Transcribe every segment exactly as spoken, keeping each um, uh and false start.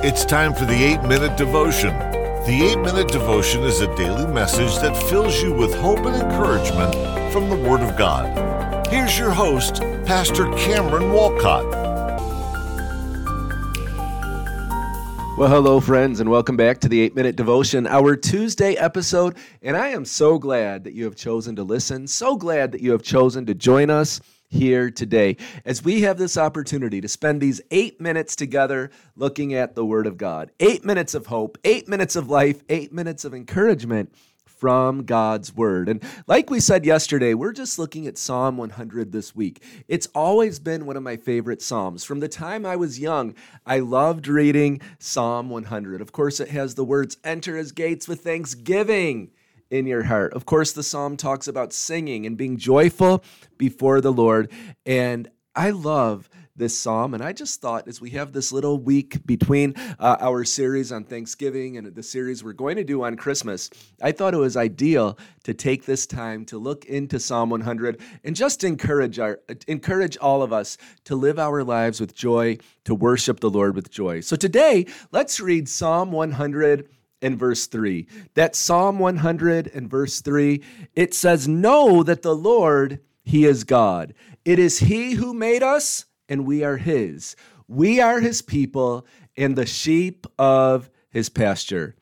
It's time for the eight-Minute Devotion. The eight-Minute Devotion is a daily message that fills you with hope and encouragement from the Word of God. Here's your host, Pastor Cameron Walcott. Well, hello, friends, and welcome back to the eight-Minute Devotion, our Tuesday episode. And I am so glad that you have chosen to listen, so glad that you have chosen to join us here today, as we have this opportunity to spend these eight minutes together looking at the Word of God. Eight minutes of hope, eight minutes of life, eight minutes of encouragement from God's Word. And like we said yesterday, we're just looking at Psalm one hundred this week. It's always been one of my favorite Psalms. From the time I was young, I loved reading Psalm one hundred. Of course, it has the words, "Enter his gates with thanksgiving in your heart." Of course, the psalm talks about singing and being joyful before the Lord. And I love this psalm. And I just thought, as we have this little week between uh, our series on Thanksgiving and the series we're going to do on Christmas, I thought it was ideal to take this time to look into Psalm one hundred and just encourage our encourage all of us to live our lives with joy, to worship the Lord with joy. So today, let's read Psalm one hundred. In verse three, that Psalm one hundred and verse three, it says, "Know that the Lord, He is God. It is He who made us, and we are His. We are His people and the sheep of His pasture."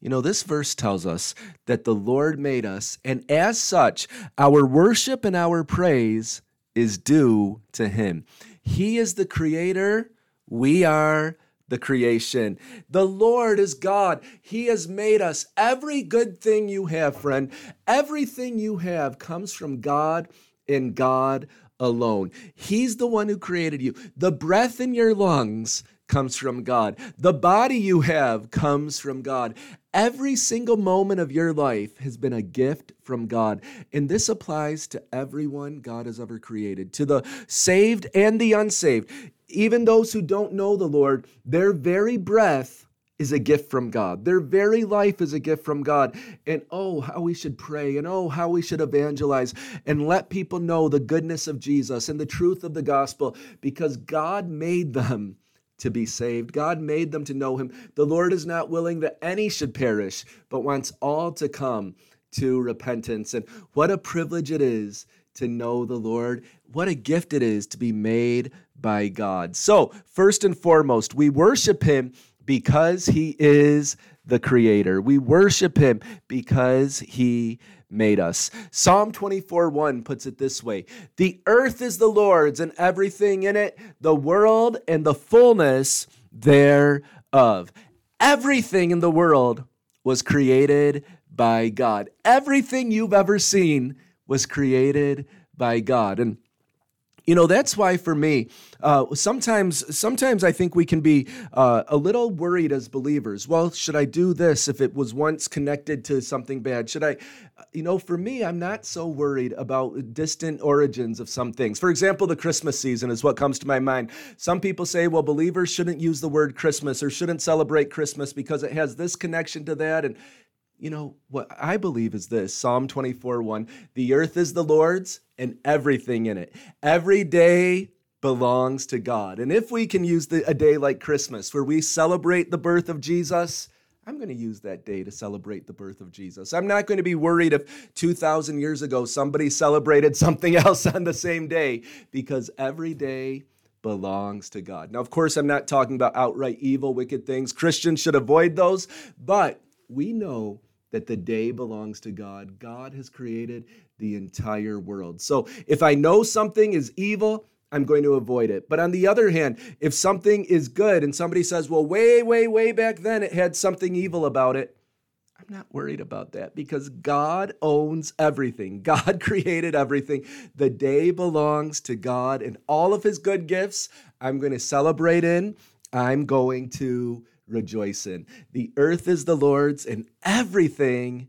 You know, this verse tells us that the Lord made us, and as such, our worship and our praise is due to Him. He is the Creator. We are the creation. The Lord is God. He has made us. Every good thing you have, friend, everything you have comes from God and God alone. He's the one who created you. The breath in your lungs comes from God. The body you have comes from God. Every single moment of your life has been a gift from God. And this applies to everyone God has ever created, to the saved and the unsaved. Even those who don't know the Lord, their very breath is a gift from God. Their very life is a gift from God. And oh, how we should pray, and oh, how we should evangelize and let people know the goodness of Jesus and the truth of the gospel, because God made them to be saved. God made them to know Him. The Lord is not willing that any should perish, but wants all to come to repentance. And what a privilege it is to know the Lord. What a gift it is to be made by God. So, first and foremost, we worship Him because He is the Creator. We worship Him because He made us. Psalm twenty-four one puts it this way, "The earth is the Lord's and everything in it, the world and the fullness thereof." Everything in the world was created by God. Everything you've ever seen was created by God. And you know, that's why for me, uh, sometimes sometimes I think we can be uh, a little worried as believers. Well, should I do this if it was once connected to something bad? Should I, you know, for me, I'm not so worried about distant origins of some things. For example, the Christmas season is what comes to my mind. Some people say, well, believers shouldn't use the word Christmas or shouldn't celebrate Christmas because it has this connection to that. And, you know, what I believe is this, Psalm twenty-four one, "The earth is the Lord's and everything in it." Every day belongs to God. And if we can use the, a day like Christmas where we celebrate the birth of Jesus, I'm going to use that day to celebrate the birth of Jesus. I'm not going to be worried if two thousand years ago somebody celebrated something else on the same day, because every day belongs to God. Now, of course, I'm not talking about outright evil, wicked things. Christians should avoid those, but we know that the day belongs to God. God has created the entire world. So if I know something is evil, I'm going to avoid it. But on the other hand, if something is good and somebody says, well, way, way, way back then it had something evil about it, I'm not worried about that because God owns everything. God created everything. The day belongs to God, and all of His good gifts I'm going to celebrate in. I'm going to rejoice in. The earth is the Lord's and everything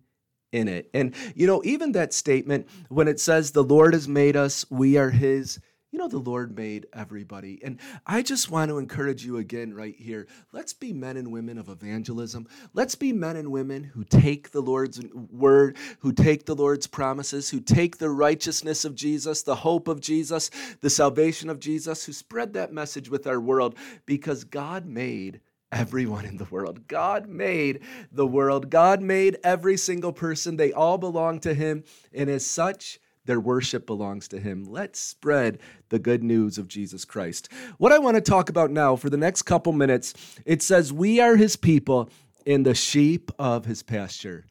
in it. And, you know, even that statement, when it says the Lord has made us, we are His, you know, the Lord made everybody. And I just want to encourage you again right here. Let's be men and women of evangelism. Let's be men and women who take the Lord's word, who take the Lord's promises, who take the righteousness of Jesus, the hope of Jesus, the salvation of Jesus, who spread that message with our world, because God made everyone in the world. God made the world. God made every single person. They all belong to him. And as such, their worship belongs to him. Let's spread the good news of Jesus Christ. What I want to talk about now for the next couple minutes, it says, we are his people and the sheep of his pasture.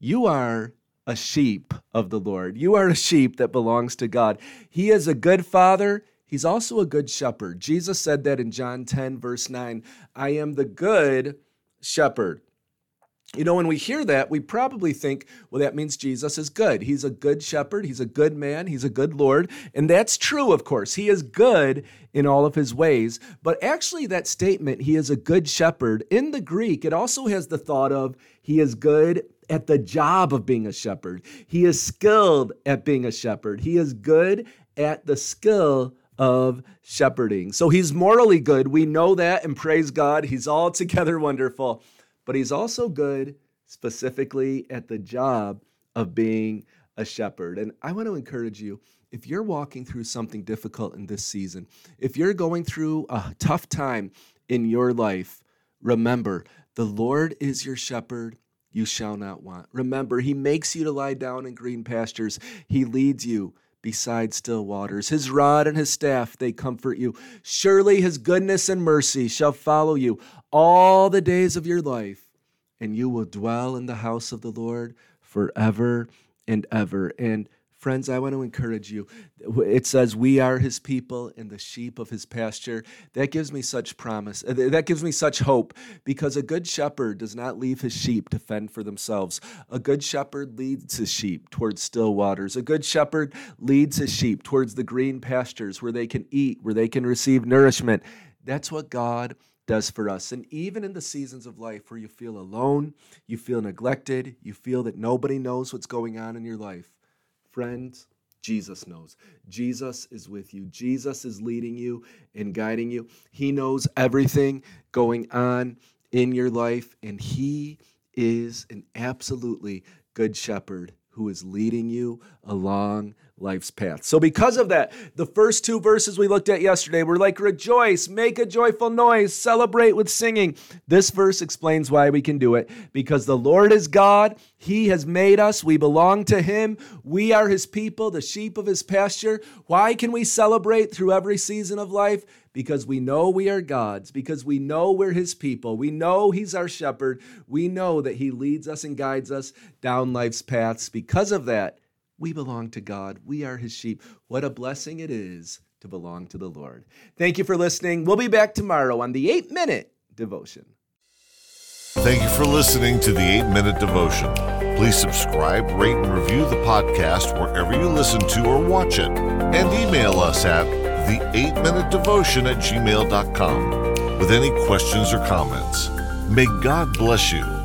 You are a sheep of the Lord. You are a sheep that belongs to God. He is a good father. He's also a good shepherd. Jesus said that in John ten, verse nine, I am the good shepherd. You know, when we hear that, we probably think, well, that means Jesus is good. He's a good shepherd. He's a good man. He's a good Lord. And that's true, of course. He is good in all of his ways. But actually, that statement, he is a good shepherd, in the Greek, it also has the thought of he is good at the job of being a shepherd. He is skilled at being a shepherd. He is good at the skill of shepherding. So he's morally good. We know that, and praise God. He's altogether wonderful. But he's also good specifically at the job of being a shepherd. And I want to encourage you, if you're walking through something difficult in this season, if you're going through a tough time in your life, remember, the Lord is your shepherd. You shall not want. Remember, he makes you to lie down in green pastures. He leads you beside still waters. His rod and his staff, they comfort you. Surely his goodness and mercy shall follow you all the days of your life, and you will dwell in the house of the Lord forever and ever. And friends, I want to encourage you. It says, we are his people and the sheep of his pasture. That gives me such promise. That gives me such hope, because a good shepherd does not leave his sheep to fend for themselves. A good shepherd leads his sheep towards still waters. A good shepherd leads his sheep towards the green pastures where they can eat, where they can receive nourishment. That's what God does for us. And even in the seasons of life where you feel alone, you feel neglected, you feel that nobody knows what's going on in your life, friends, Jesus knows. Jesus is with you. Jesus is leading you and guiding you. He knows everything going on in your life, and he is an absolutely good shepherd who is leading you along life's path. So because of that, the first two verses we looked at yesterday were like, rejoice, make a joyful noise, celebrate with singing. This verse explains why we can do it, because the Lord is God. He has made us. We belong to him. We are his people, the sheep of his pasture. Why can we celebrate through every season of life? Because we know we are God's, because we know we're his people. We know he's our shepherd. We know that he leads us and guides us down life's paths. Because of that, we belong to God. We are his sheep. What a blessing it is to belong to the Lord. Thank you for listening. We'll be back tomorrow on the eight-Minute Devotion. Thank you for listening to the eight-Minute Devotion. Please subscribe, rate, and review the podcast wherever you listen to or watch it. And email us at the eight-Minute Devotion at gmail dot com with any questions or comments. May God bless you.